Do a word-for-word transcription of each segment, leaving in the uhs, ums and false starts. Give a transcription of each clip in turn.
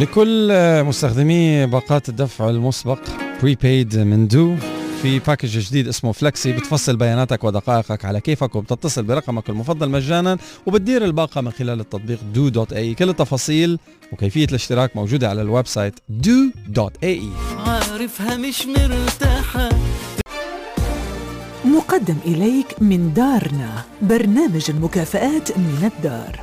لكل مستخدمي باقات الدفع المسبق prepaid من دو في باكج جديد اسمه فلكسي، بتفصل بياناتك ودقائقك على كيفك وبتتصل برقمك المفضل مجانا وبتدير الباقة من خلال التطبيق دو دوت اي. كل التفاصيل وكيفية الاشتراك موجودة على الويب سايت دو دوت اي. عارفها مش مرتاحة. مقدم إليك من دارنا برنامج المكافآت من الدار.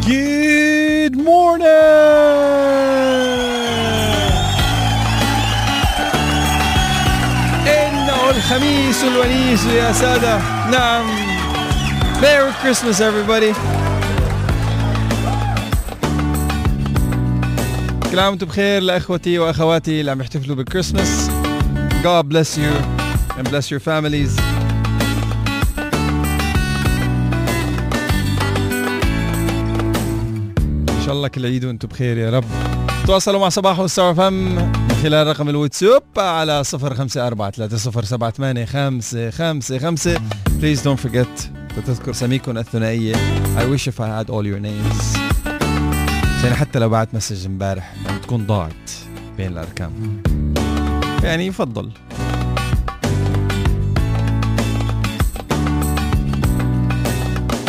Good morning. إنه الخميس الونيس يا سادة. نعم. Merry Christmas everybody. كل عام وانتم بخير لأخوتي وأخواتي اللي عم يحتفلوا بالكريسماس. God bless you and bless your families. إن شاء الله كل عيد وانتم بخير يا رب. تواصلوا مع صباح وستار اف ام من خلال رقم الواتساب على صفر خمسة أربعة ثلاثة صفر سبعة ثمانية خمسة خمسة خمسة. Please don't forget تذكر اسميكم الثنائية. I wish if I had all your names. يعني حتى لو بعت مسج امبارح يعني تكون ضاعت بين الأرقام، يعني يفضل.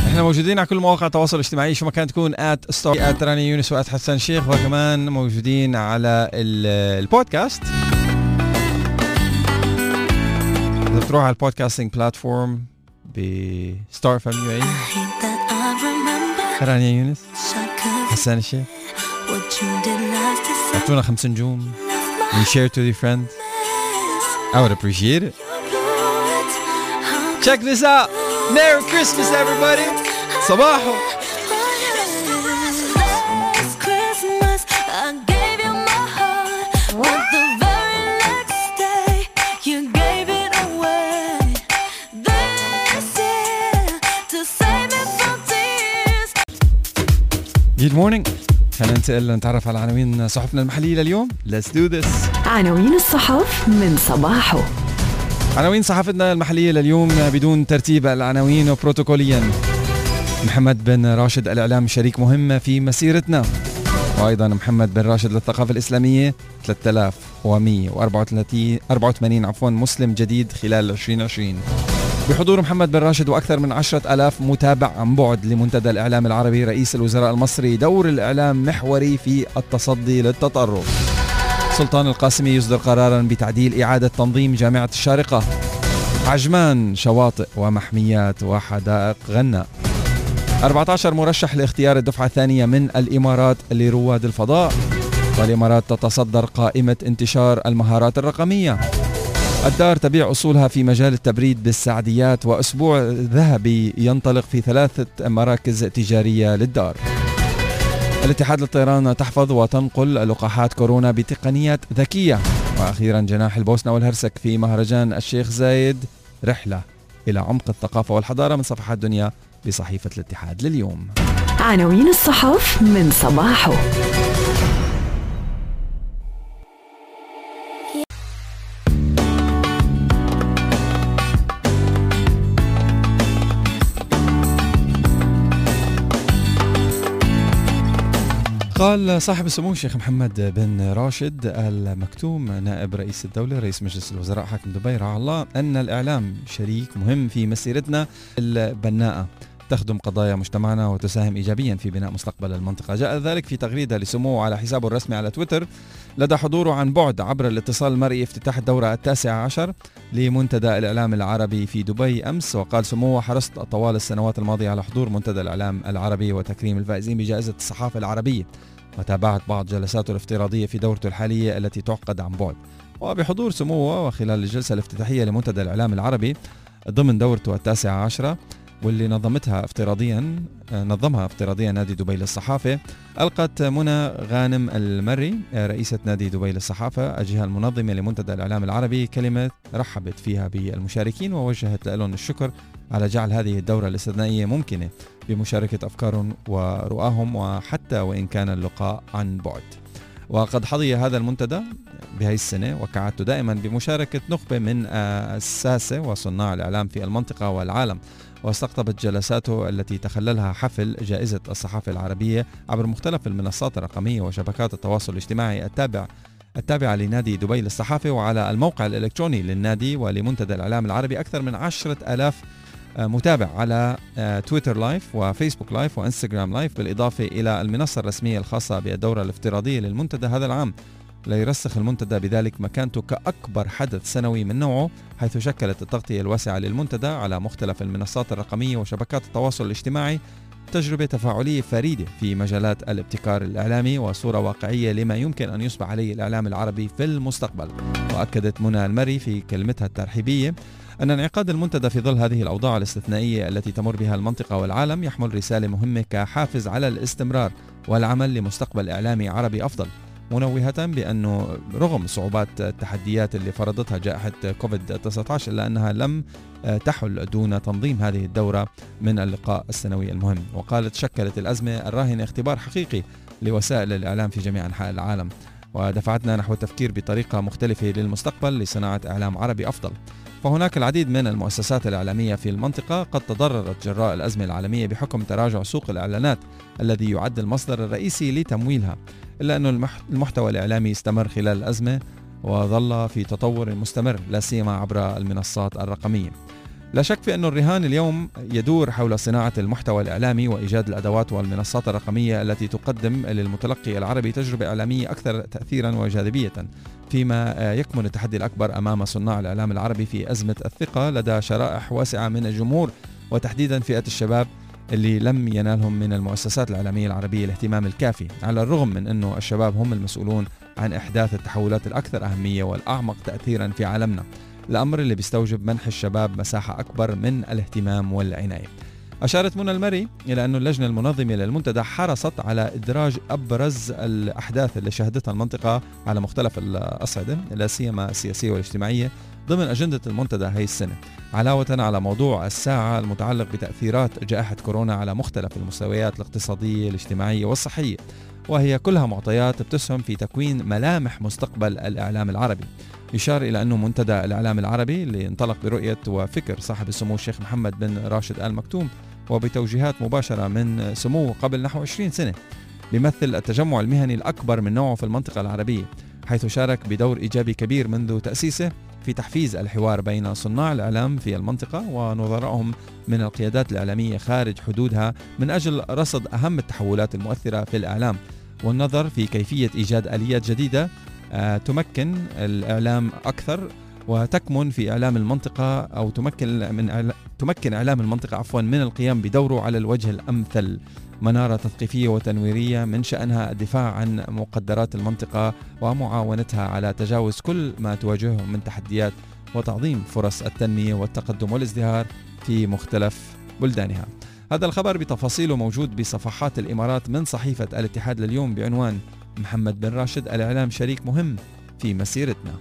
احنا موجودين على كل مواقع التواصل الاجتماعي شو ما كانت تكون، آت ستار آت رانيا يونس وآت حسن الشيخ، وكمان موجودين على البودكاست. إذا بتروح على البودكاستنج بلاتفورم بستار اف ام يو اي، رانيا يونس حسن الشيخ، اعطونا خمس نجوم and share to your friends. I would appreciate it. Check this out. Merry Christmas everybody. صباحو. Good morning. خلينا ننتقل نتعرف على عناوين صحفنا المحلية لليوم. Let's do this. عناوين الصحف من صباحو. عناوين صحافتنا المحلية لليوم بدون ترتيب العناوين وبروتوكوليا. محمد بن راشد الإعلام شريك مهم في مسيرتنا، وأيضا محمد بن راشد للثقافة الإسلامية. ثلاثة آلاف ومئة وأربعة وثمانين عفوا مسلم جديد خلال عشرين عشرين. بحضور محمد بن راشد وأكثر من عشرة آلاف متابع عن بعد لمنتدى الإعلام العربي رئيس الوزراء المصري، دور الإعلام محوري في التصدي للتطرف. سلطان القاسمي يصدر قرارا بتعديل إعادة تنظيم جامعة الشارقة. عجمان شواطئ ومحميات وحدائق غناء. أربعة عشر مرشح لاختيار الدفعة الثانية من الإمارات لرواد الفضاء. والإمارات تتصدر قائمة انتشار المهارات الرقمية. الدار تبيع أصولها في مجال التبريد بالسعديات، وأسبوع ذهبي ينطلق في ثلاثة مراكز تجارية للدار. الاتحاد للطيران تحفظ وتنقل لقاحات كورونا بتقنيات ذكية. وأخيرا جناح البوسنة والهرسك في مهرجان الشيخ زايد، رحلة إلى عمق الثقافة والحضارة من صفحات الدنيا بصحيفة الاتحاد لليوم. عناوين الصحف من صباحو. قال صاحب السمو الشيخ محمد بن راشد آل مكتوم نائب رئيس الدولة رئيس مجلس الوزراء حاكم دبي رعاه الله أن الإعلام شريك مهم في مسيرتنا البناءة، تخدم قضايا مجتمعنا وتساهم إيجابيا في بناء مستقبل المنطقة. جاء ذلك في تغريدة لسموه على حسابه الرسمي على تويتر لدى حضوره عن بعد عبر الاتصال المرئي افتتاح الدورة التاسعة عشر لمنتدى الإعلام العربي في دبي أمس. وقال سموه: حرصت طوال السنوات الماضية على حضور منتدى الإعلام العربي وتكريم الفائزين بجائزة الصحافة العربية، وتابعت بعض جلساته الافتراضية في دورته الحالية التي تعقد عن بعد. وبحضور سموه وخلال الجلسة الافتتاحية لمنتدى الإعلام العربي ضمن دورته التاسعة عشرة واللي نظمتها افتراضيا نظمها افتراضيا نادي دبي للصحافة، ألقت منى غانم المري رئيسة نادي دبي للصحافة الجهة المنظمة لمنتدى الإعلام العربي كلمة رحبت فيها بالمشاركين، ووجهت لهم الشكر على جعل هذه الدورة الاستثنائية ممكنة بمشاركة أفكارهم ورؤاهم، وحتى وإن كان اللقاء عن بعد. وقد حظي هذا المنتدى بهذه السنة وكعدت دائما بمشاركة نخبة من الساسة وصناع الإعلام في المنطقة والعالم، واستقطبت جلساته التي تخللها حفل جائزة الصحافة العربية عبر مختلف المنصات الرقمية وشبكات التواصل الاجتماعي التابع التابعة لنادي دبي للصحافة، وعلى الموقع الإلكتروني للنادي ولمنتدى الإعلام العربي أكثر من عشرة آلاف متابع على تويتر لايف وفيسبوك لايف وإنستغرام لايف، بالإضافة إلى المنصة الرسمية الخاصة بالدورة الافتراضية للمنتدى هذا العام. ليرسخ المنتدى بذلك مكانته كأكبر حدث سنوي من نوعه، حيث شكلت التغطية الواسعة للمنتدى على مختلف المنصات الرقمية وشبكات التواصل الاجتماعي تجربة تفاعلية فريدة في مجالات الابتكار الإعلامي وصورة واقعية لما يمكن أن يصبح عليه الإعلام العربي في المستقبل. وأكدت منى المري في كلمتها الترحيبية أن انعقاد المنتدى في ظل هذه الأوضاع الاستثنائية التي تمر بها المنطقة والعالم يحمل رسالة مهمة كحافز على الاستمرار والعمل لمستقبل إعلامي عربي أفضل، منوهة بأنه رغم صعوبات التحديات اللي فرضتها جائحة كوفيد تسعة عشر إلا أنها لم تحل دون تنظيم هذه الدورة من اللقاء السنوي المهم. وقالت شكلت الأزمة الراهنة اختبار حقيقي لوسائل الإعلام في جميع أنحاء العالم، ودفعتنا نحو التفكير بطريقة مختلفة للمستقبل لصناعة إعلام عربي أفضل. فهناك العديد من المؤسسات الإعلامية في المنطقة قد تضررت جراء الأزمة العالمية بحكم تراجع سوق الإعلانات الذي يعد المصدر الرئيسي لتمويلها، إلا أن المحتوى الإعلامي استمر خلال الأزمة وظل في تطور مستمر لا سيما عبر المنصات الرقمية. لا شك في أن الرهان اليوم يدور حول صناعة المحتوى الإعلامي وإيجاد الأدوات والمنصات الرقمية التي تقدم للمتلقي العربي تجربة إعلامية أكثر تأثيرا وجاذبية، فيما يكمن التحدي الأكبر أمام صناع الإعلام العربي في أزمة الثقة لدى شرائح واسعة من الجمهور، وتحديدا فئة الشباب اللي لم ينالهم من المؤسسات الإعلامية العربية الاهتمام الكافي، على الرغم من أنه الشباب هم المسؤولون عن إحداث التحولات الأكثر أهمية والأعمق تأثيرا في عالمنا، الأمر اللي بيستوجب منح الشباب مساحة أكبر من الاهتمام والعناية. أشارت منى المري إلى أن اللجنة المنظمة للمنتدى حرصت على إدراج أبرز الأحداث اللي شهدتها المنطقة على مختلف الأصعدة لا سيما السياسية والاجتماعية ضمن أجندة المنتدى هاي السنة، علاوة على موضوع الساعة المتعلق بتأثيرات جائحة كورونا على مختلف المستويات الاقتصادية الاجتماعية والصحية، وهي كلها معطيات بتسهم في تكوين ملامح مستقبل الإعلام العربي. يشار إلى أنه منتدى الإعلام العربي اللي انطلق برؤية وفكر صاحب السمو الشيخ محمد بن راشد آل مكتوم وبتوجيهات مباشرة من سموه قبل نحو عشرين سنة بيمثل التجمع المهني الأكبر من نوعه في المنطقة العربية، حيث شارك بدور إيجابي كبير منذ تأسيسه في تحفيز الحوار بين صناع الإعلام في المنطقة ونظرائهم من القيادات الإعلامية خارج حدودها من أجل رصد أهم التحولات المؤثرة في الإعلام والنظر في كيفية إيجاد آليات جديدة تمكن الإعلام أكثر وتكمن في إعلام المنطقة أو تمكن من تمكن إعلام المنطقة عفوا من القيام بدوره على الوجه الأمثل. منارة تثقيفية وتنويرية من شأنها الدفاع عن مقدرات المنطقة ومعاونتها على تجاوز كل ما تواجهه من تحديات وتعظيم فرص التنمية والتقدم والازدهار في مختلف بلدانها. هذا الخبر بتفاصيله موجود بصفحات الإمارات من صحيفة الاتحاد لليوم بعنوان محمد بن راشد الإعلام شريك مهم في مسيرتنا.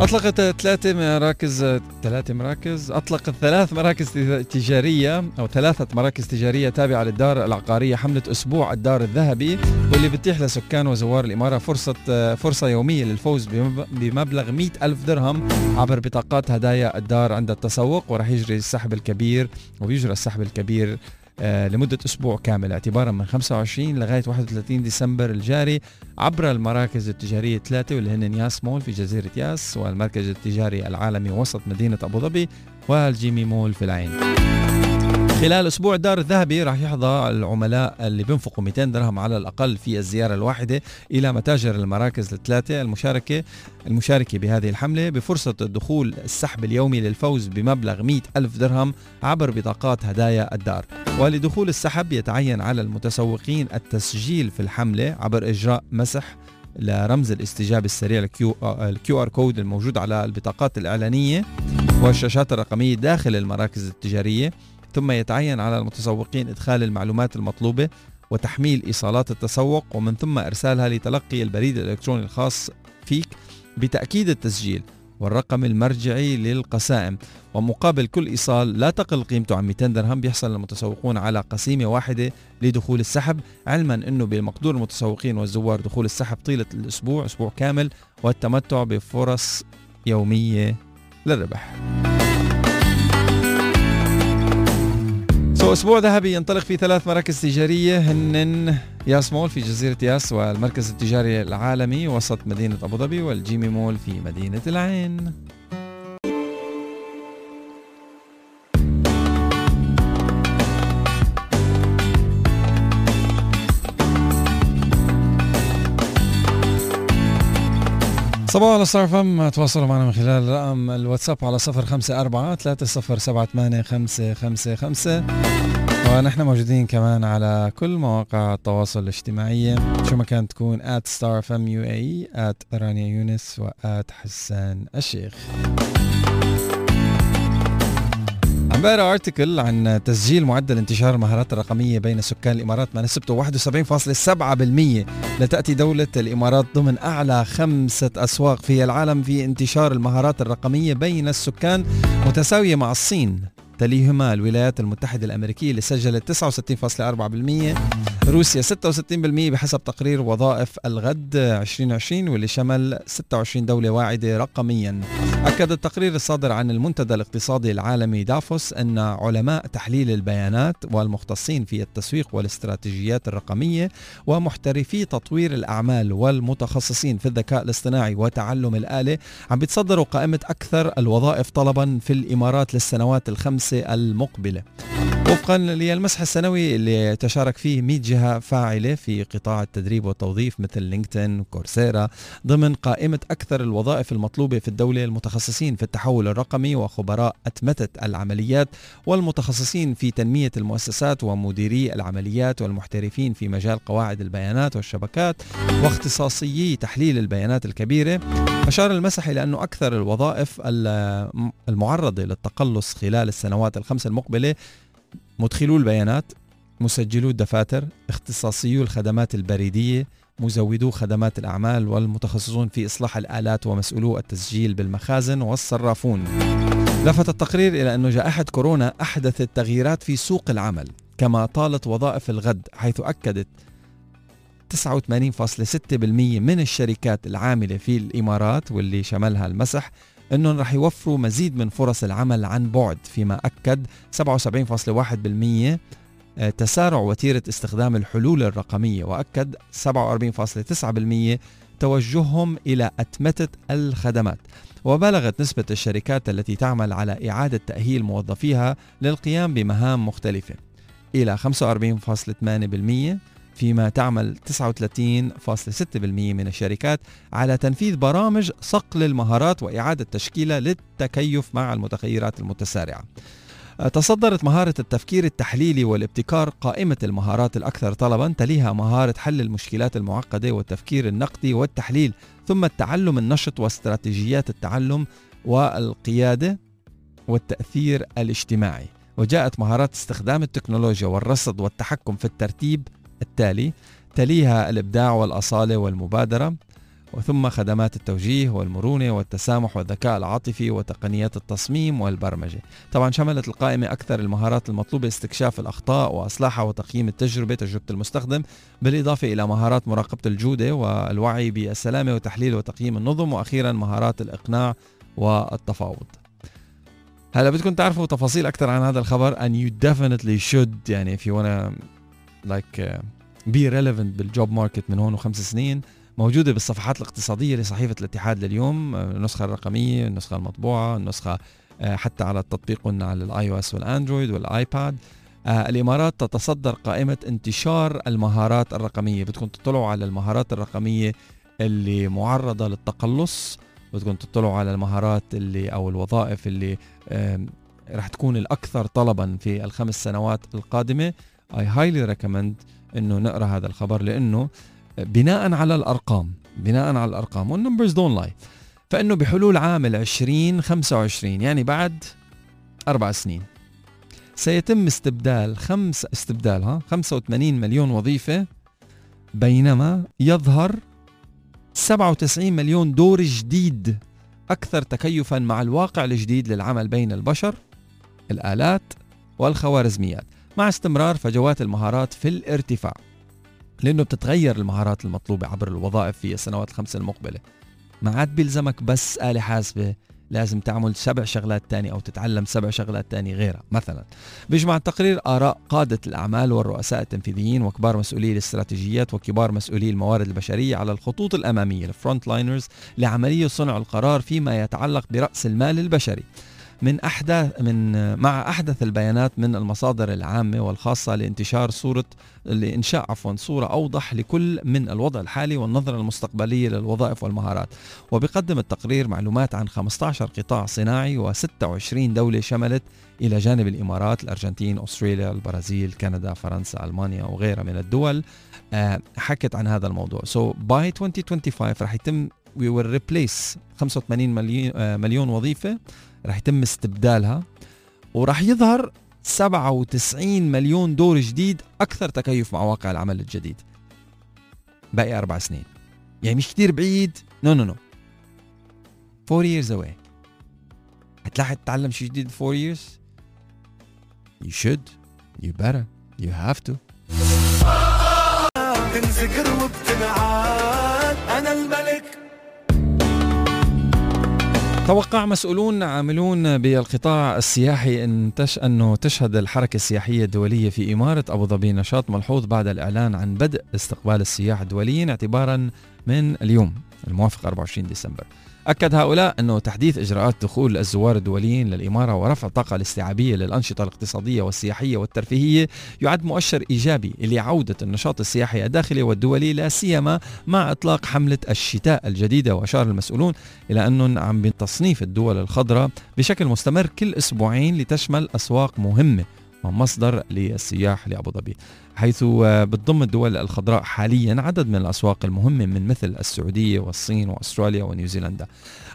أطلقت ثلاثة مراكز ثلاثة مراكز أطلقت ثلاث مراكز تجارية أو ثلاثة مراكز تجارية تابعة للدار العقارية حملة أسبوع الدار الذهبي، واللي بتتيح لسكان وزوار الإمارة فرصة فرصة يومية للفوز بمبلغ مئة ألف درهم عبر بطاقات هدايا الدار عند التسوق، ورح يجري السحب الكبير وبيجري السحب الكبير لمدة أسبوع كامل اعتبارا من خمسة وعشرين لغاية واحد وثلاثين ديسمبر الجاري عبر المراكز التجارية الثلاثة، واللي هن ياس مول في جزيرة ياس، والمركز التجاري العالمي وسط مدينة أبو ظبي، والجيمي مول في العين. خلال أسبوع الدار الذهبي راح يحظى العملاء اللي بينفقوا مئتين درهم على الأقل في الزيارة الواحدة إلى متاجر المراكز الثلاثة المشاركة المشاركة بهذه الحملة بفرصة الدخول السحب اليومي للفوز بمبلغ مئة ألف درهم عبر بطاقات هدايا الدار. ولدخول السحب يتعين على المتسوقين التسجيل في الحملة عبر إجراء مسح لرمز الاستجابة السريع الكيو آر كود الموجود على البطاقات الإعلانية والشاشات الرقمية داخل المراكز التجارية، ثم يتعين على المتسوقين إدخال المعلومات المطلوبة وتحميل إيصالات التسوق ومن ثم إرسالها لتلقي البريد الإلكتروني الخاص فيك بتأكيد التسجيل، والرقم المرجعي للقسائم، ومقابل كل إيصال لا تقل قيمته عن مئتين درهم بيحصل المتسوقون على قسيمة واحدة لدخول السحب، علما أنه بمقدور المتسوقين والزوار دخول السحب طيلة الأسبوع أسبوع كامل والتمتع بفرص يومية للربح. سو أسبوع ذهبي ينطلق في ثلاث مراكز تجارية هن ياس مول في جزيرة ياس والمركز التجاري العالمي وسط مدينة أبوظبي والجيمي مول في مدينة العين. صباح على ستار إف إم، تواصلوا معنا من خلال رقم الواتساب على صفر خمسة أربعة ثلاثة صفر سبعة ثمانية خمسة خمسة خمسة، ونحن موجودين كمان على كل مواقع التواصل الاجتماعي شو ما كانت تكون at Star إف إم يو إيه إي، at رانيا يونس و at حسن الشيخ. عم بقرا ارتكل عن تسجيل معدل انتشار المهارات الرقميه بين سكان الامارات ما نسبته واحد وسبعين فاصلة سبعة بالمئة، لتاتي دوله الامارات ضمن اعلى خمسه اسواق في العالم في انتشار المهارات الرقميه بين السكان، متساويه مع الصين، تليهما الولايات المتحده الامريكيه اللي سجلت تسعة وستين فاصلة أربعة بالمئة، روسيا ستة وستين بالمئة بحسب تقرير وظائف الغد ألفين وعشرين واللي شمل ستة وعشرين دوله واعده رقميا. أكد التقرير الصادر عن المنتدى الاقتصادي العالمي دافوس أن علماء تحليل البيانات والمختصين في التسويق والاستراتيجيات الرقمية ومحترفي تطوير الأعمال والمتخصصين في الذكاء الاصطناعي وتعلم الآلة عم بيتصدروا قائمة أكثر الوظائف طلبا في الإمارات للسنوات الخمسة المقبلة. وفقا للمسح السنوي اللي تشارك فيه مئة جهة فاعلة في قطاع التدريب والتوظيف مثل لينكدين وكورسيرا ضمن قائمة أكثر الوظائف المطلوبة في الدولة، المتخصصين في التحول الرقمي وخبراء أتمتة العمليات والمتخصصين في تنمية المؤسسات ومديري العمليات والمحترفين في مجال قواعد البيانات والشبكات واختصاصيي تحليل البيانات الكبيرة. أشار المسح إلى أنه أكثر الوظائف المعرضة للتقلص خلال السنوات الخمس المقبلة مدخلو البيانات، مسجلو الدفاتر، اختصاصيو الخدمات البريدية، مزودو خدمات الأعمال والمتخصصون في إصلاح الآلات ومسؤولو التسجيل بالمخازن والصرافون. لفت التقرير إلى أن جائحة كورونا أحدثت تغييرات في سوق العمل كما طالت وظائف الغد، حيث أكدت تسعة وثمانين فاصلة ستة بالمئة من الشركات العاملة في الإمارات واللي شملها المسح أنهم رح يوفروا مزيد من فرص العمل عن بعد، فيما أكد سبعة وسبعين فاصلة واحد بالمئة تسارع وتيرة استخدام الحلول الرقمية، وأكد سبعة وأربعين فاصلة تسعة بالمئة توجههم إلى أتمتة الخدمات. وبلغت نسبة الشركات التي تعمل على إعادة تأهيل موظفيها للقيام بمهام مختلفة إلى خمسة وأربعين فاصلة ثمانية بالمئة، فيما تعمل تسعة وثلاثين فاصلة ستة بالمئة من الشركات على تنفيذ برامج صقل المهارات وإعادة تشكيلها للتكيف مع المتغيرات المتسارعة. تصدرت مهارة التفكير التحليلي والابتكار قائمة المهارات الأكثر طلبا، تليها مهارة حل المشكلات المعقدة والتفكير النقدي والتحليل، ثم التعلم النشط واستراتيجيات التعلم والقيادة والتأثير الاجتماعي. وجاءت مهارات استخدام التكنولوجيا والرصد والتحكم في الترتيب التالي، تليها الإبداع والأصالة والمبادرة، وثم خدمات التوجيه والمرونة والتسامح والذكاء العاطفي وتقنيات التصميم والبرمجة. طبعا شملت القائمة أكثر المهارات المطلوبة استكشاف الأخطاء وإصلاحها وتقييم التجربة تجربة المستخدم، بالإضافة إلى مهارات مراقبة الجودة والوعي بالسلامة وتحليل وتقييم النظم، وأخيرا مهارات الإقناع والتفاوض. هلا بدكم تعرفوا تفاصيل أكثر عن هذا الخبر and you definitely should يعني if you wanna like uh, be relevant بالجوب ماركت من هون وخمس سنين. موجودة بالصفحات الاقتصادية لصحيفة الاتحاد لليوم، النسخة الرقمية، النسخة المطبوعة، النسخة حتى على تطبيقنا على الاي او اس والاندرويد والايباد. الامارات تتصدر قائمة انتشار المهارات الرقمية، بدكم تطلعوا على المهارات الرقمية اللي معرضة للتقلص، بدكم تطلعوا على المهارات اللي او الوظائف اللي رح تكون الاكثر طلبا في الخمس سنوات القادمة. I highly recommend انه نقرأ هذا الخبر لانه بناء على الأرقام بناء على الأرقام والنمبرز don't lie، فإنه بحلول عام عشرين خمسة وعشرين يعني بعد أربع سنين سيتم استبدال خمس استبدالها خمسة وثمانين مليون وظيفة، بينما يظهر سبعة وتسعين مليون دور جديد أكثر تكيفاً مع الواقع الجديد للعمل بين البشر، الآلات والخوارزميات، مع استمرار فجوات المهارات في الارتفاع، لأنه بتتغير المهارات المطلوبة عبر الوظائف في السنوات الخمسة المقبلة. ما عاد بيلزمك بس آلة حاسبة، لازم تعمل سبع شغلات تاني أو تتعلم سبع شغلات تاني غيرها مثلا. بيجمع التقرير آراء قادة الأعمال والرؤساء التنفيذيين وكبار مسؤولي الاستراتيجيات وكبار مسؤولي الموارد البشرية على الخطوط الأمامية، الفرونت لاينرز، لعملية صنع القرار فيما يتعلق برأس المال البشري، من أحدث من مع أحدث البيانات من المصادر العامة والخاصة لانتشار صورة لإنشاء عفوا صورة أوضح لكل من الوضع الحالي والنظرة المستقبلية للوظائف والمهارات. وبقدم التقرير معلومات عن خمسة عشر قطاع صناعي وستة وعشرين دولة شملت إلى جانب الإمارات، الأرجنتين، أستراليا، البرازيل، كندا، فرنسا، ألمانيا وغيرها من الدول. حكت عن هذا الموضوع. So by twenty twenty-five رح يتم we will replace خمسة وثمانين مليون وظيفة، رح يتم استبدالها، ورح يظهر سبعة وتسعين مليون دور جديد أكثر تكيف مع واقع العمل الجديد. باقي أربع سنين، يعني مش كتير بعيد. نو نو نو four years away. هتلاحظ تتعلم شي جديد four years. You should, you better, you have to. تنذكر وبتنعاد أنا الملك. توقع مسؤولون عاملون بالقطاع السياحي أن, تش... أنه تشهد الحركة السياحية الدولية في إمارة أبوظبي نشاط ملحوظ بعد الإعلان عن بدء استقبال السياح الدوليين اعتبارا من اليوم الموافق أربعة وعشرين ديسمبر. أكد هؤلاء أنه تحديث إجراءات دخول الزوار الدوليين للإمارة ورفع الطاقة الاستيعابية للأنشطة الاقتصادية والسياحية والترفيهية يعد مؤشر إيجابي لعودة النشاط السياحي الداخلي والدولي، لا سيما مع إطلاق حملة الشتاء الجديدة. وأشار المسؤولون إلى أنهم عم بتصنيف الدول الخضراء بشكل مستمر كل أسبوعين لتشمل أسواق مهمة ومصدر للسياح لأبوظبي، حيث بتضم الدول الخضراء حاليا عدد من الأسواق المهمة من مثل السعودية والصين وأستراليا ونيوزيلندا.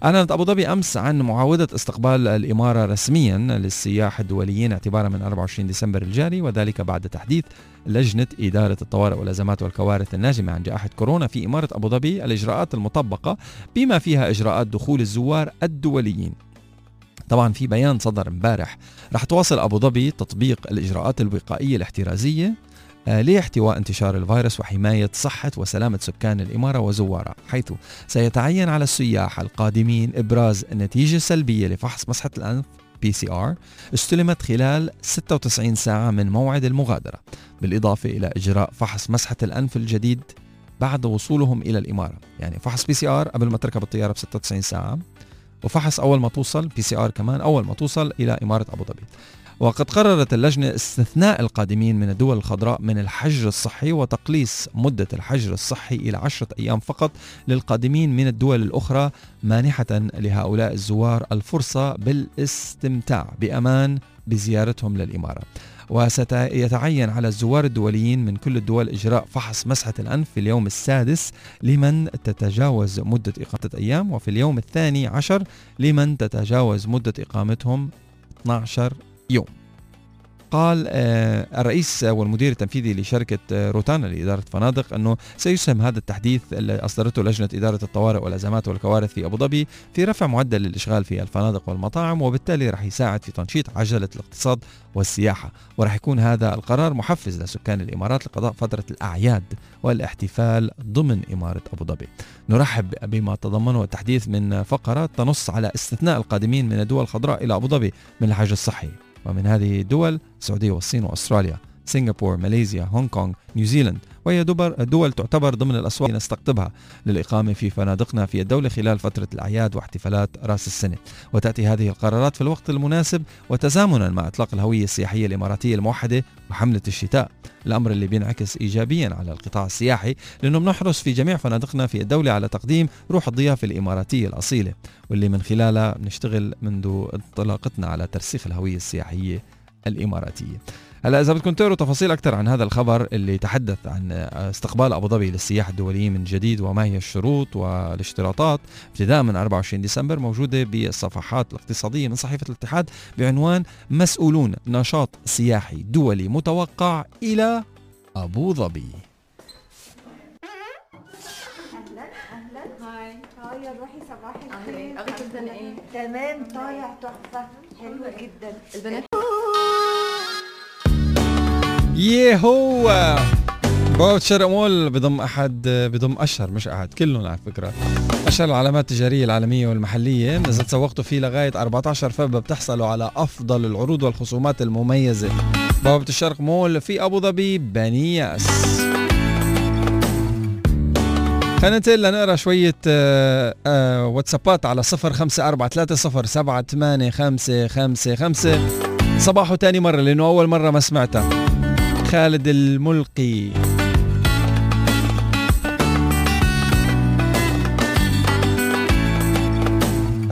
أعلنت أبوظبي أمس عن معاودة استقبال الإمارة رسميا للسياح الدوليين اعتبارا من أربعة وعشرين ديسمبر الجاري، وذلك بعد تحديث لجنة إدارة الطوارئ والأزمات والكوارث الناجمة عن جائحة كورونا في إمارة أبوظبي الإجراءات المطبقة بما فيها إجراءات دخول الزوار الدوليين. طبعا في بيان صدر امبارح رح تواصل أبوظبي تطبيق الإجراءات الوقائية الاحترازية لاحتواء انتشار الفيروس وحماية صحة وسلامة سكان الإمارة وزوارها، حيث سيتعين على السياح القادمين إبراز نتيجة سلبية لفحص مسحة الأنف بي سي آر استلمت خلال ستة وتسعين ساعة من موعد المغادرة، بالإضافة إلى إجراء فحص مسحة الأنف الجديد بعد وصولهم إلى الإمارة. يعني فحص بي سي آر قبل ما تركب الطيارة ب ستة وتسعين ساعة، وفحص أول ما توصل بي سي آر كمان أول ما توصل إلى إمارة أبوظبي. وقد قررت اللجنة استثناء القادمين من الدول الخضراء من الحجر الصحي وتقليص مدة الحجر الصحي إلى عشرة أيام فقط للقادمين من الدول الأخرى، مانحة لهؤلاء الزوار الفرصة بالاستمتاع بأمان بزيارتهم للإمارة. وسيتعين على الزوار الدوليين من كل الدول إجراء فحص مسحة الأنف في اليوم السادس لمن تتجاوز مدة إقامة أيام، وفي اليوم الثاني عشر لمن تتجاوز مدة إقامتهم اثني عشر يوم. قال الرئيس والمدير التنفيذي لشركة روتانا لإدارة فنادق أنه سيسهم هذا التحديث اللي أصدرته لجنة إدارة الطوارئ والأزمات والكوارث في أبوظبي في رفع معدل الإشغال في الفنادق والمطاعم، وبالتالي رح يساعد في تنشيط عجلة الاقتصاد والسياحة. ورح يكون هذا القرار محفز لسكان الإمارات لقضاء فترة الأعياد والاحتفال ضمن إمارة أبوظبي. نرحب بما تضمنه التحديث من فقرات تنص على استثناء القادمين من الدول الخضراء إلى أبوظبي من الحجر الصحي، ومن هذه الدول السعودية والصين وأستراليا، سنغافورة، ماليزيا، هونغ كونغ، نيوزيلند، وهي دول تعتبر ضمن الأسواق التي نستقطبها للإقامة في فنادقنا في الدولة خلال فترة الأعياد واحتفالات رأس السنة. وتأتي هذه القرارات في الوقت المناسب وتزامنا مع إطلاق الهوية السياحية الإماراتية الموحدة وحملة الشتاء، الأمر اللي بينعكس إيجابيا على القطاع السياحي، لأنه بنحرص في جميع فنادقنا في الدولة على تقديم روح الضيافة الإماراتية الأصيلة، واللي من خلالها بنشتغل منذ انطلاقتنا على ترسيخ الهوية السياحية الإماراتية. هلا إذا بدكم تقروا تفاصيل أكثر عن هذا الخبر اللي تحدث عن استقبال أبوظبي للسياح الدوليين من جديد وما هي الشروط والاشتراطات ابتداء من أربعة وعشرين ديسمبر، موجودة بالصفحات الاقتصادية من صحيفة الاتحاد بعنوان مسؤولون نشاط سياحي دولي متوقع إلى أبوظبي. أهلا أهلا هاي هاي يا روحي صباحي. اهي اخدنا ايه تمام طالع تحفه حلوه جدا البنات. ياهو بوابة الشرق مول بضم احد بضم اشهر مش احد كلهم على فكره اشهر العلامات التجاريه العالميه والمحليه. اذا تسوقتوا فيه لغايه أربعة عشر فبراير بتحصلوا على افضل العروض والخصومات المميزه. بوابة الشرق مول في ابو ظبي بني ياس. خلينا ننتقل لنقرا شويه آآ آآ واتسابات على صفر خمسة أربعة ثلاثة صفر سبعة ثمانية خمسة خمسة خمسة. صباحو تاني مره لانه اول مره ما سمعتها. خالد الملقي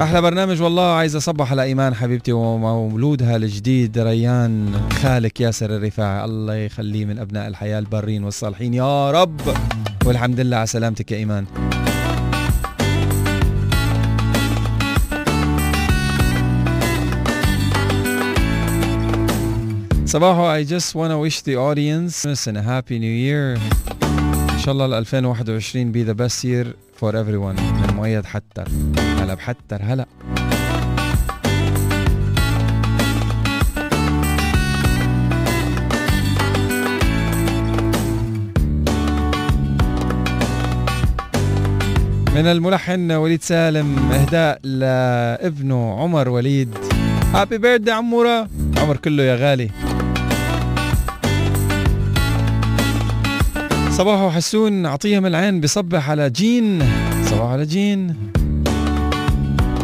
احلى برنامج والله، عايز اصبح على ايمان حبيبتي ومولودها الجديد ريان خالك ياسر الرفاعي، الله يخليه من ابناء الحياه البارين والصالحين يا رب، والحمد لله على سلامتك يا ايمان. صباحو I just wanna wish the audience a happy new year. ان شاء الله ألفين وواحد وعشرين be the best year for everyone. من مؤيد حتر هلا بحتر هلا. من الملحن وليد سالم اهداء لابنه عمر وليد، هابي بيرثدي عمورة، عمر كله يا غالي. صباحو حسون عطيهم العين بصبح على جين، صباح على جين.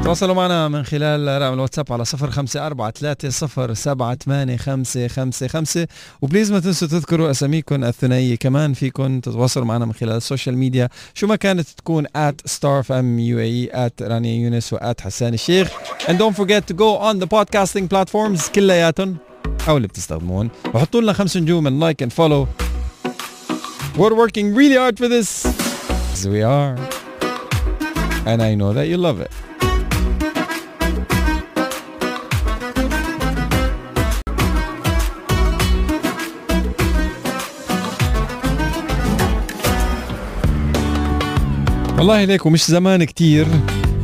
تواصلوا معنا من خلال رقم الواتساب على صفر خمسة أربعة ثلاثة صفر سبعة ثمانية خمسة خمسة خمسة. وبليز ما تنسوا تذكروا أساميكم الثنائية، كمان فيكم تتواصلوا معنا من خلال السوشيال ميديا شو ما كانت تكون at star f m u a e, at رانيا يونس و at حسن الشيخ. and don't forget to go on the podcasting platforms كلياتهم أو اللي بتستخدمون، وحطوا لنا خمس نجوم and like and follow. We're working really hard for this as we are and I know that you love it. والله ليكم مش زمان كتير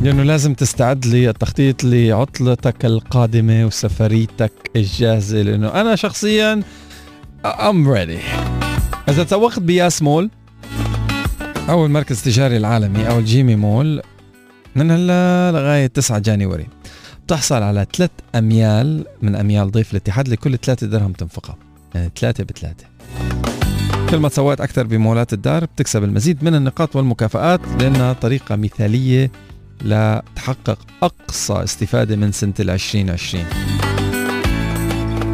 لأنه لازم تستعد للتخطيط لعطلتك القادمة وسفريتك الجاهزة، لأنه أنا شخصيا I'm ready. إذا تسوقت بياس مول أو المركز التجاري العالمي أو الجيمي مول من هلا لغاية تسعة جانيوري بتحصل على ثلاث أميال من أميال ضيف الاتحاد، لكل ثلاثة درهم تنفقها، يعني ثلاثة بثلاثة. كل ما تسوقت أكثر بمولات الدار بتكسب المزيد من النقاط والمكافآت، لأنها طريقة مثالية لتحقق أقصى استفادة من سنة ألفين وعشرين.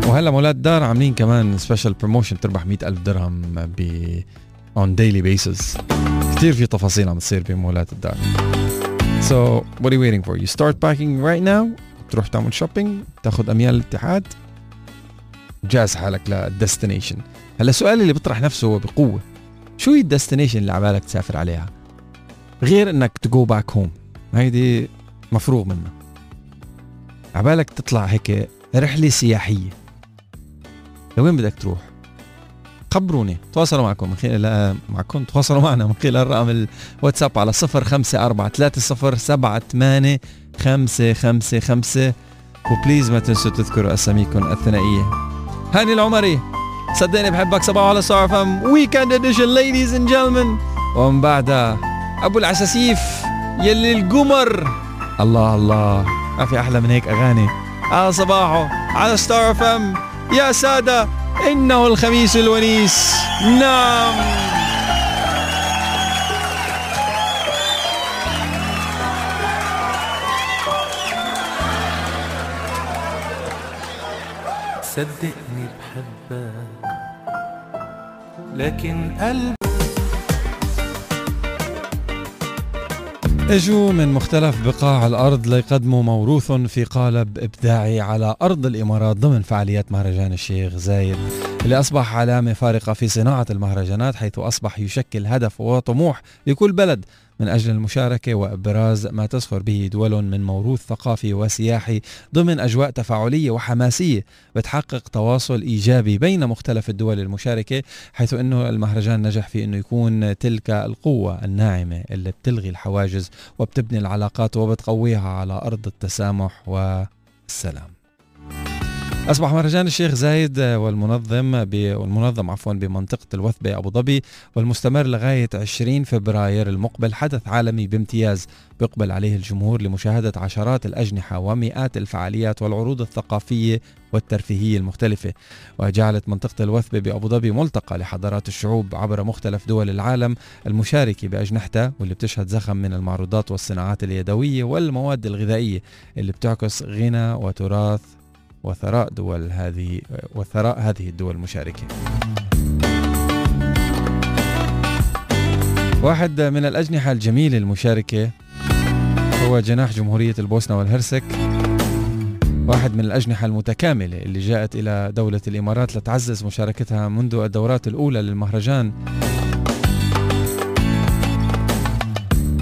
وهلا مولات الدار عاملين كمان سبيشال بروموشن بتربح مئة ألف درهم ب on daily basis. كتير في تفاصيل عم تصير بمولات الدار. So what are you waiting for? You start packing right now. تروح تعمل شوبينج، تاخذ أميال الاتحاد، جاهز حالك للديستنيشن. هلا سؤالي اللي بيطرح نفسه هو بقوة، شو هي الديستنيشن اللي عبالك تسافر عليها غير انك تجو باك هوم؟ هيدي مفروغ منها. عبالك تطلع هيك رحلة سياحية، لوين بدك تروح؟ خبروني، تواصلوا معكم من خلال معكم تواصلوا معنا من خلال رقم الواتساب على صفر خمسة أربعة ثلاثة صفر سبعة ثمانية خمسة خمسة خمسة. وبليز ما تنسوا تذكروا أساميكم الثنائية. هاني العمري صدقني بحبك، صباح على ستار اف ام ويكند اديشن ليديز اند جنتلمان. ومن بعدها ابو العساسيف يلي القمر، الله الله ما في احلى من هيك اغاني. اه صباحو على ستار اف ام يا ساده، انه الخميس الونيس. نعم صدقني بحبك لكن قلب. اجوا من مختلف بقاع الارض ليقدموا موروث في قالب ابداعي على ارض الامارات ضمن فعاليات مهرجان الشيخ زايد، اللي اصبح علامه فارقه في صناعه المهرجانات، حيث اصبح يشكل هدف وطموح لكل بلد من أجل المشاركة وإبراز ما تزخر به دول من موروث ثقافي وسياحي ضمن أجواء تفاعلية وحماسية بتحقق تواصل إيجابي بين مختلف الدول المشاركة، حيث أنه المهرجان نجح في أنه يكون تلك القوة الناعمة اللي بتلغي الحواجز وبتبني العلاقات وبتقويها على أرض التسامح والسلام. أصبح مهرجان الشيخ زايد والمنظم والمنظم عفوا بمنطقة الوثبة أبو ظبي والمستمر لغاية عشرين فبراير المقبل حدث عالمي بامتياز بيقبل عليه الجمهور لمشاهدة عشرات الأجنحة ومئات الفعاليات والعروض الثقافية والترفيهية المختلفة، وجعلت منطقة الوثبة بأبو ظبي ملتقى لحضارات الشعوب عبر مختلف دول العالم المشاركة بأجنحتها، واللي بتشهد زخم من المعروضات والصناعات اليدوية والمواد الغذائية اللي بتعكس غنى وتراث وثراء دول هذه وثراء هذه الدول المشاركة. واحد من الأجنحة الجميلة المشاركة هو جناح جمهورية البوسنة والهرسك، واحد من الأجنحة المتكاملة اللي جاءت إلى دولة الإمارات لتعزز مشاركتها منذ الدورات الأولى للمهرجان،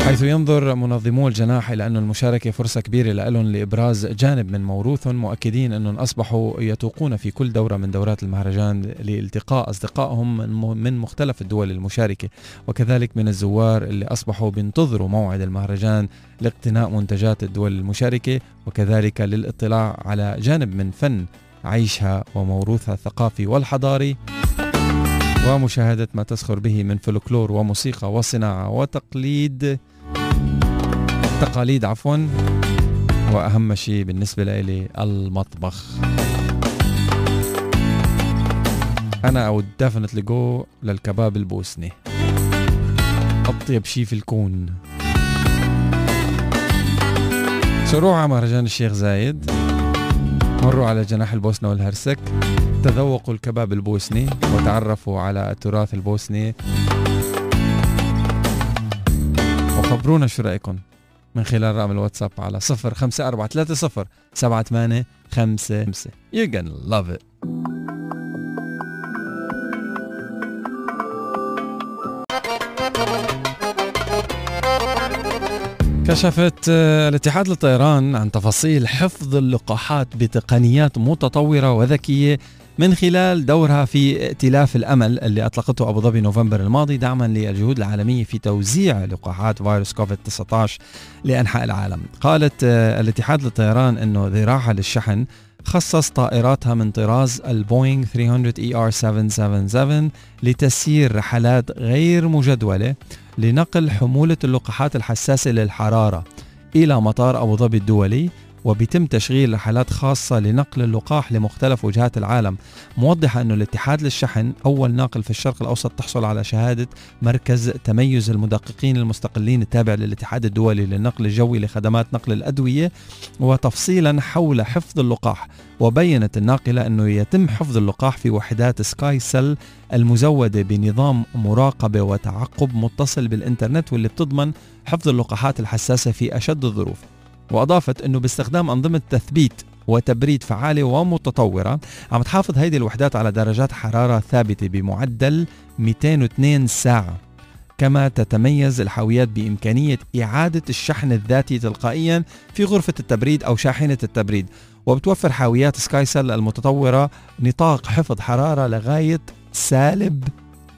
حيث ينظر منظمو الجناح إلى أن المشاركة فرصة كبيرة لألهم لإبراز جانب من موروثهم، مؤكدين أنهم أصبحوا يتوقون في كل دورة من دورات المهرجان لالتقاء أصدقائهم من مختلف الدول المشاركة، وكذلك من الزوار اللي أصبحوا بينتظروا موعد المهرجان لاقتناء منتجات الدول المشاركة، وكذلك للاطلاع على جانب من فن عيشها وموروثها الثقافي والحضاري، ومشاهدة ما تزخر به من فلكلور وموسيقى وصناعة وتقليد تقاليد عفوا وأهم شيء بالنسبة لي المطبخ. أنا أود definitely go للكباب البوسني، أطيب شيء في الكون. شروع مهرجان الشيخ زايد، مروا على جناح البوسنة والهرسك، تذوقوا الكباب البوسني وتعرفوا على التراث البوسني، وخبرونا شو رأيكم من خلال رقم الواتساب على صفر خمسة أربعة ثلاثة صفر سبعة ثمانية خمسة خمسة. You're gonna love it. كشفت الاتحاد للطيران عن تفاصيل حفظ اللقاحات بتقنيات متطورة وذكية من خلال دورها في ائتلاف الأمل اللي أطلقته أبو ظبي نوفمبر الماضي دعما للجهود العالمية في توزيع لقاحات فيروس كوفيد تسعة عشر لأنحاء العالم. قالت الاتحاد للطيران أنه ذراعها للشحن خصص طائراتها من طراز البوينغ ثلاثمئة إي آر سبعمئة وسبعة وسبعين لتسيير رحلات غير مجدولة لنقل حمولة اللقاحات الحساسة للحرارة إلى مطار أبو ظبي الدولي، وبيتم تشغيل رحلات خاصة لنقل اللقاح لمختلف وجهات العالم، موضحة أن الاتحاد للشحن أول ناقل في الشرق الأوسط تحصل على شهادة مركز تميز المدققين المستقلين التابع للاتحاد الدولي للنقل الجوي لخدمات نقل الأدوية، وتفصيلا حول حفظ اللقاح. وبينت الناقلة أنه يتم حفظ اللقاح في وحدات سكاي سيل المزودة بنظام مراقبة وتعقب متصل بالإنترنت، واللي بتضمن حفظ اللقاحات الحساسة في أشد الظروف. وأضافت أنه باستخدام أنظمة تثبيت وتبريد فعالة ومتطورة عم تحافظ هيدي الوحدات على درجات حرارة ثابتة بمعدل مئتين واثنين ساعة، كما تتميز الحاويات بإمكانية إعادة الشحن الذاتي تلقائيا في غرفة التبريد أو شاحنة التبريد. وبتوفر حاويات سكاي سيل المتطورة نطاق حفظ حرارة لغاية سالب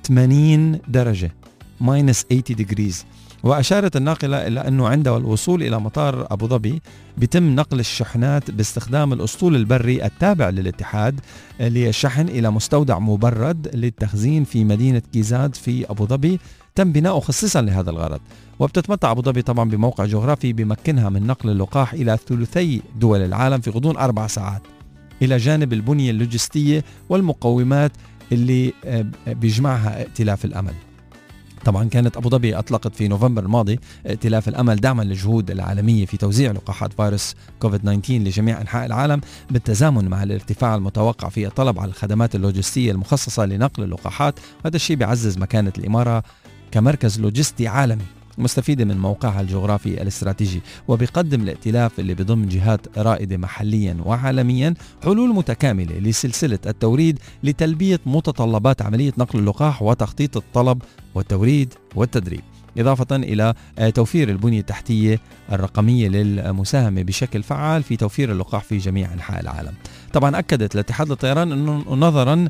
ثمانين درجة ماينس ثمانين ديجريز. وأشارت الناقلة إلى أنه عند الوصول إلى مطار أبو ظبي بتم نقل الشحنات باستخدام الأسطول البري التابع للاتحاد للشحن إلى مستودع مبرد للتخزين في مدينة كيزاد في أبو ظبي، تم بناؤه خصيصا لهذا الغرض. وبتتمتع أبو ظبي طبعا بموقع جغرافي بيمكنها من نقل اللقاح إلى ثلثي دول العالم في غضون أربع ساعات، إلى جانب البنية اللوجستية والمقومات اللي بيجمعها ائتلاف الأمل. طبعا كانت أبو ظبي أطلقت في نوفمبر الماضي ائتلاف الأمل دعما للجهود العالمية في توزيع لقاحات فيروس كوفيد تسعة عشر لجميع أنحاء العالم، بالتزامن مع الارتفاع المتوقع في الطلب على الخدمات اللوجستية المخصصة لنقل اللقاحات. هذا الشيء بيعزز مكانة الإمارة كمركز لوجستي عالمي مستفيدة من موقعها الجغرافي الاستراتيجي، وبيقدم الائتلاف اللي بضم جهات رائدة محليا وعالميا حلول متكاملة لسلسلة التوريد لتلبية متطلبات عملية نقل اللقاح وتخطيط الطلب والتوريد والتدريب. إضافة إلى توفير البنية التحتية الرقمية للمساهمة بشكل فعال في توفير اللقاح في جميع أنحاء العالم. طبعا أكدت الاتحاد للطيران أنه نظرا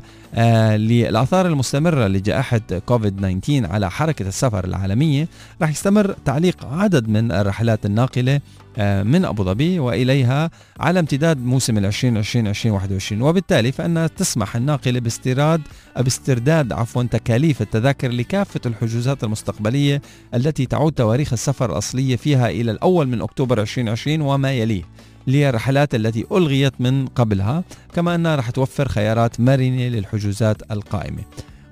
للآثار المستمرة لجائحة كوفيد تسعة عشر على حركة السفر العالمية رح يستمر تعليق عدد من الرحلات الناقلة من أبوظبي وإليها على امتداد موسم عشرين عشرين عشرين واحد وعشرين، وبالتالي فإنها تسمح الناقلة باستيراد باسترداد عفوا تكاليف التذاكر لكافة الحجوزات المستقبلية التي تعود تواريخ السفر الأصلية فيها إلى الأول من أكتوبر عشرين عشرين وما يليه للرحلات التي ألغيت من قبلها، كما أنها رح توفر خيارات مرنة للحجوزات القائمة.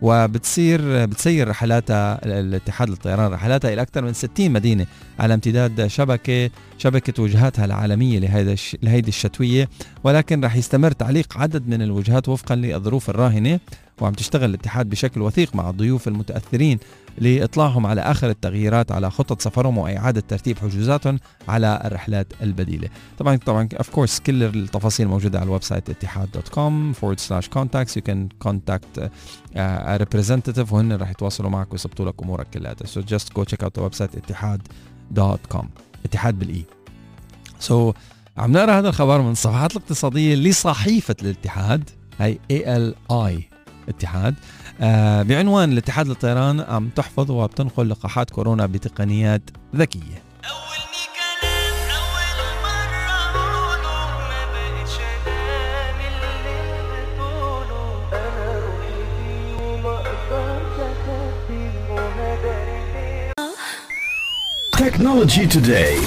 وبتصير بتسير رحلاتها الاتحاد للطيران رحلاتها إلى أكثر من ستين مدينة على امتداد شبكة شبكة وجهاتها العالمية لهذه لهذه الشتوية، ولكن رح يستمر تعليق عدد من الوجهات وفقا للظروف الراهنة. وعم تشتغل الاتحاد بشكل وثيق مع الضيوف المتأثرين لإطلاعهم على آخر التغييرات على خطط سفرهم وإعادة ترتيب حجوزاتهم على الرحلات البديلة. طبعا طبعا of course كل التفاصيل موجودة على الويب سايت اتحاد دوت كوم فورورد سلاش كونتاكتس. you can contact a representative وهن راح يتواصلوا معك ويضبطوا لك امورك كلها. so just go check out the website اتحاد دوت كوم، اتحاد بالإي. so عم نقرأ هذا الخبر من الصفحات الاقتصادية لصحيفة الاتحاد، هي إيه إل آي اتحاد، آه بعنوان الاتحاد للطيران عم تحفظ وبتنقل لقاحات كورونا بتقنيات ذكية. تكنولوجي توداي.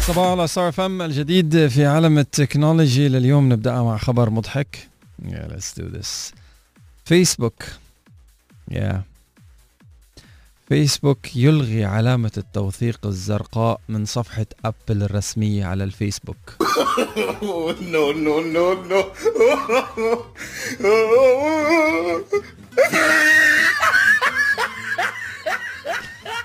صباح على ستار اف ام الجديد في عالم التكنولوجي لليوم. نبدأ مع خبر مضحك. Yeah, let's do this. فيسبوك yeah. فيسبوك يلغي علامة التوثيق الزرقاء من صفحة أبل الرسمية على الفيسبوك. no no no no.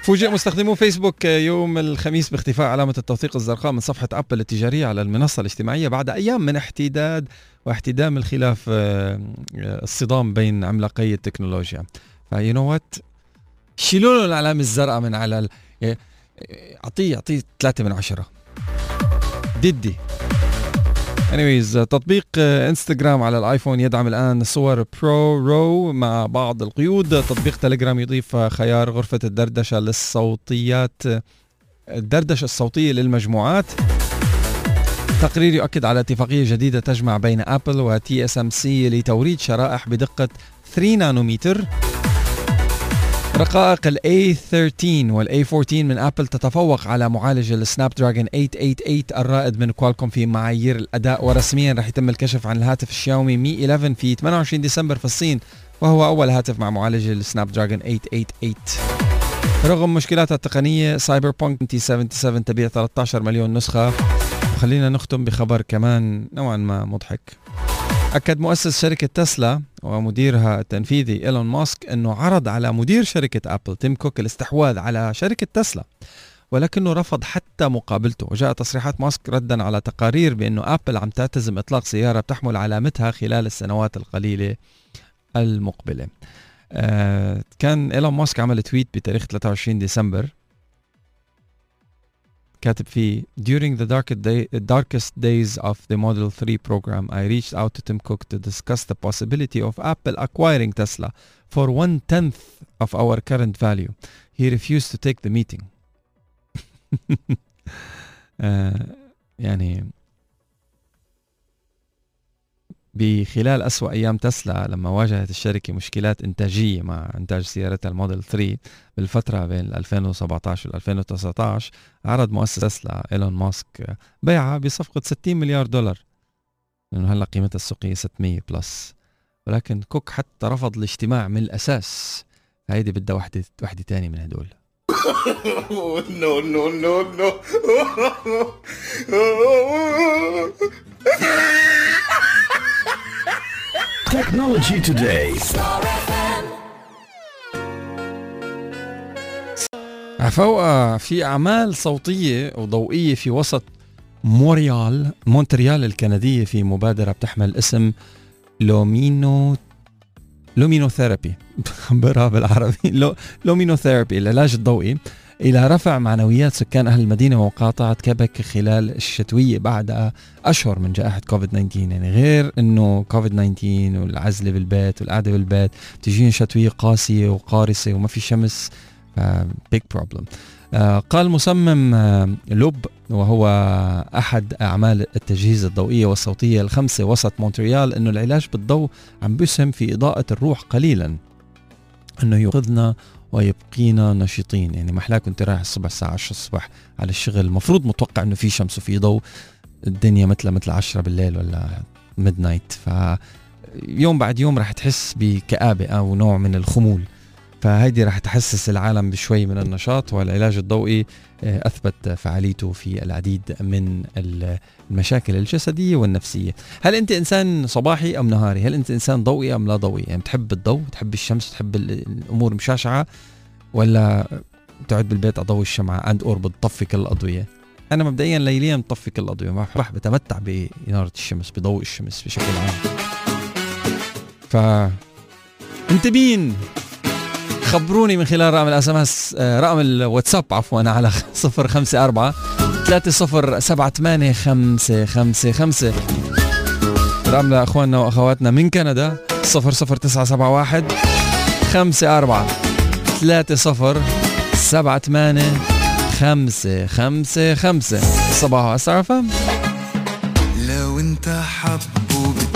فوجئ مستخدمو فيسبوك يوم الخميس باختفاء علامة التوثيق الزرقاء من صفحة أبل التجارية على المنصة الاجتماعية بعد أيام من احتداد واحتدام الخلاف الصدام بين عملاقي التكنولوجيا. فيو نو وات، شيلوا له العلامة الزرقاء من على أعطيه أعطيه ثلاثة من عشرة ددي. Anyways، تطبيق انستغرام على الايفون يدعم الآن صور برو رو مع بعض القيود. تطبيق تليجرام يضيف خيار غرفة الدردشة للصوتيات الدردشة الصوتية للمجموعات. تقرير يؤكد على اتفاقية جديدة تجمع بين أبل وتي اس ام سي لتوريد شرائح بدقة ثلاثة نانومتر. رقائق ال إيه ثلاثة عشر وال إيه أربعة عشر من أبل تتفوق على معالج السناب دراجون ثمانمئة وثمانية وثمانين الرائد من كوالكوم في معايير الأداء. ورسميا رح يتم الكشف عن الهاتف الشاومي مي إحدى عشر في ثمانية وعشرين ديسمبر في الصين، وهو أول هاتف مع معالج السناب دراجون ثمانمئة وثمانية وثمانين. رغم مشكلاتها التقنية، سايبر بانك ألفين وسبعة وسبعين تبيع ثلاثة عشر مليون نسخة. وخلينا نختم بخبر كمان نوعا ما مضحك. أكد مؤسس شركة تسلا ومديرها التنفيذي إيلون ماسك أنه عرض على مدير شركة أبل تيم كوك الاستحواذ على شركة تسلا، ولكنه رفض حتى مقابلته. وجاء تصريحات ماسك ردا على تقارير بأنه أبل عم تعتزم إطلاق سيارة بتحمل علامتها خلال السنوات القليلة المقبلة. آه كان إيلون ماسك عمل تويت بتاريخ ثلاثة وعشرين ديسمبر كاتب فيه: During the darkest, day, darkest days of the Model three program, I reached out to Tim Cook to discuss the possibility of Apple acquiring Tesla for one-tenth of our current value. He refused to take the meeting. uh, يعني بخلال أسوأ أيام تسلا لما واجهت الشركة مشكلات إنتاجية مع إنتاج سيارتها الموديل ثلاثة بالفترة بين ألفين وسبعة عشر و ألفين وتسعة عشر، عرض مؤسس تسلا إيلون ماسك بيعها بصفقة ستين مليار دولار، لأنه هلأ قيمتها السوقية ستمئة بلس، ولكن كوك حتى رفض الاجتماع من الأساس. هيدي بدها وحدة وحدة تاني من هدول. no no no no Technology Today. عفوا في أعمال صوتية وضوئية في وسط موريال مونتريال الكندية في مبادرة بتحمل اسم لومينو لومينوثيرابي خبرها بالعربي لومينوثيرابي العلاج الضوئي إلى رفع معنويات سكان أهل المدينة ومقاطعة كبك خلال الشتوية بعد أشهر من جائحة كوفيد تسعة عشر. يعني غير أنه كوفيد تسعة عشر والعزلة بالبيت والقعدة بالبيت، بتجينا شتوية قاسية وقارصة وما في شمس، بيج بروبلم. قال مصمم لوب وهو أحد أعمال التجهيز الضوئية والصوتية الخمسة وسط مونتريال أنه العلاج بالضوء عم بيسهم في إضاءة الروح قليلا، أنه يوقظنا ويبقينا نشيطين. يعني محلاك وانت رايح الصبح الساعة عشرة الصبح على الشغل، المفروض متوقع أنه في شمس وفي ضوء، الدنيا مثل مثل عشرة بالليل ولا ميدنايت، فيوم بعد يوم راح تحس بكآبة أو نوع من الخمول، فهيدي رح تحسس العالم بشوي من النشاط. والعلاج الضوئي أثبت فعاليته في العديد من المشاكل الجسدية والنفسية. هل أنت إنسان صباحي أم نهاري؟ هل أنت إنسان ضوئي أم لا ضوئي؟ يعني بتحب الضوء، بتحب الشمس، بتحب الأمور مشاشعة، ولا بتقعد بالبيت أضوي الشمعة عند قرب تطفي كل الأضوية؟ أنا مبدئيا ليليا بطفي كل الأضوية، ما بحب بتمتع بإنارة الشمس، بضوء الشمس بشكل عام. فانتبهين، خبروني من خلال رقم الاس ام اس، رقم الواتساب عفوا، على صفر خمسة أربعة ثلاثة صفر سبعة ثمانية خمسة خمسة خمسة. رقم لاخواننا واخواتنا من كندا صفر صفر تسعة سبعة واحد خمسة أربعة ثلاثة صفر سبعة ثمانية خمسة خمسة خمسة. صباحو على ستار إف إم. لو انت حبوب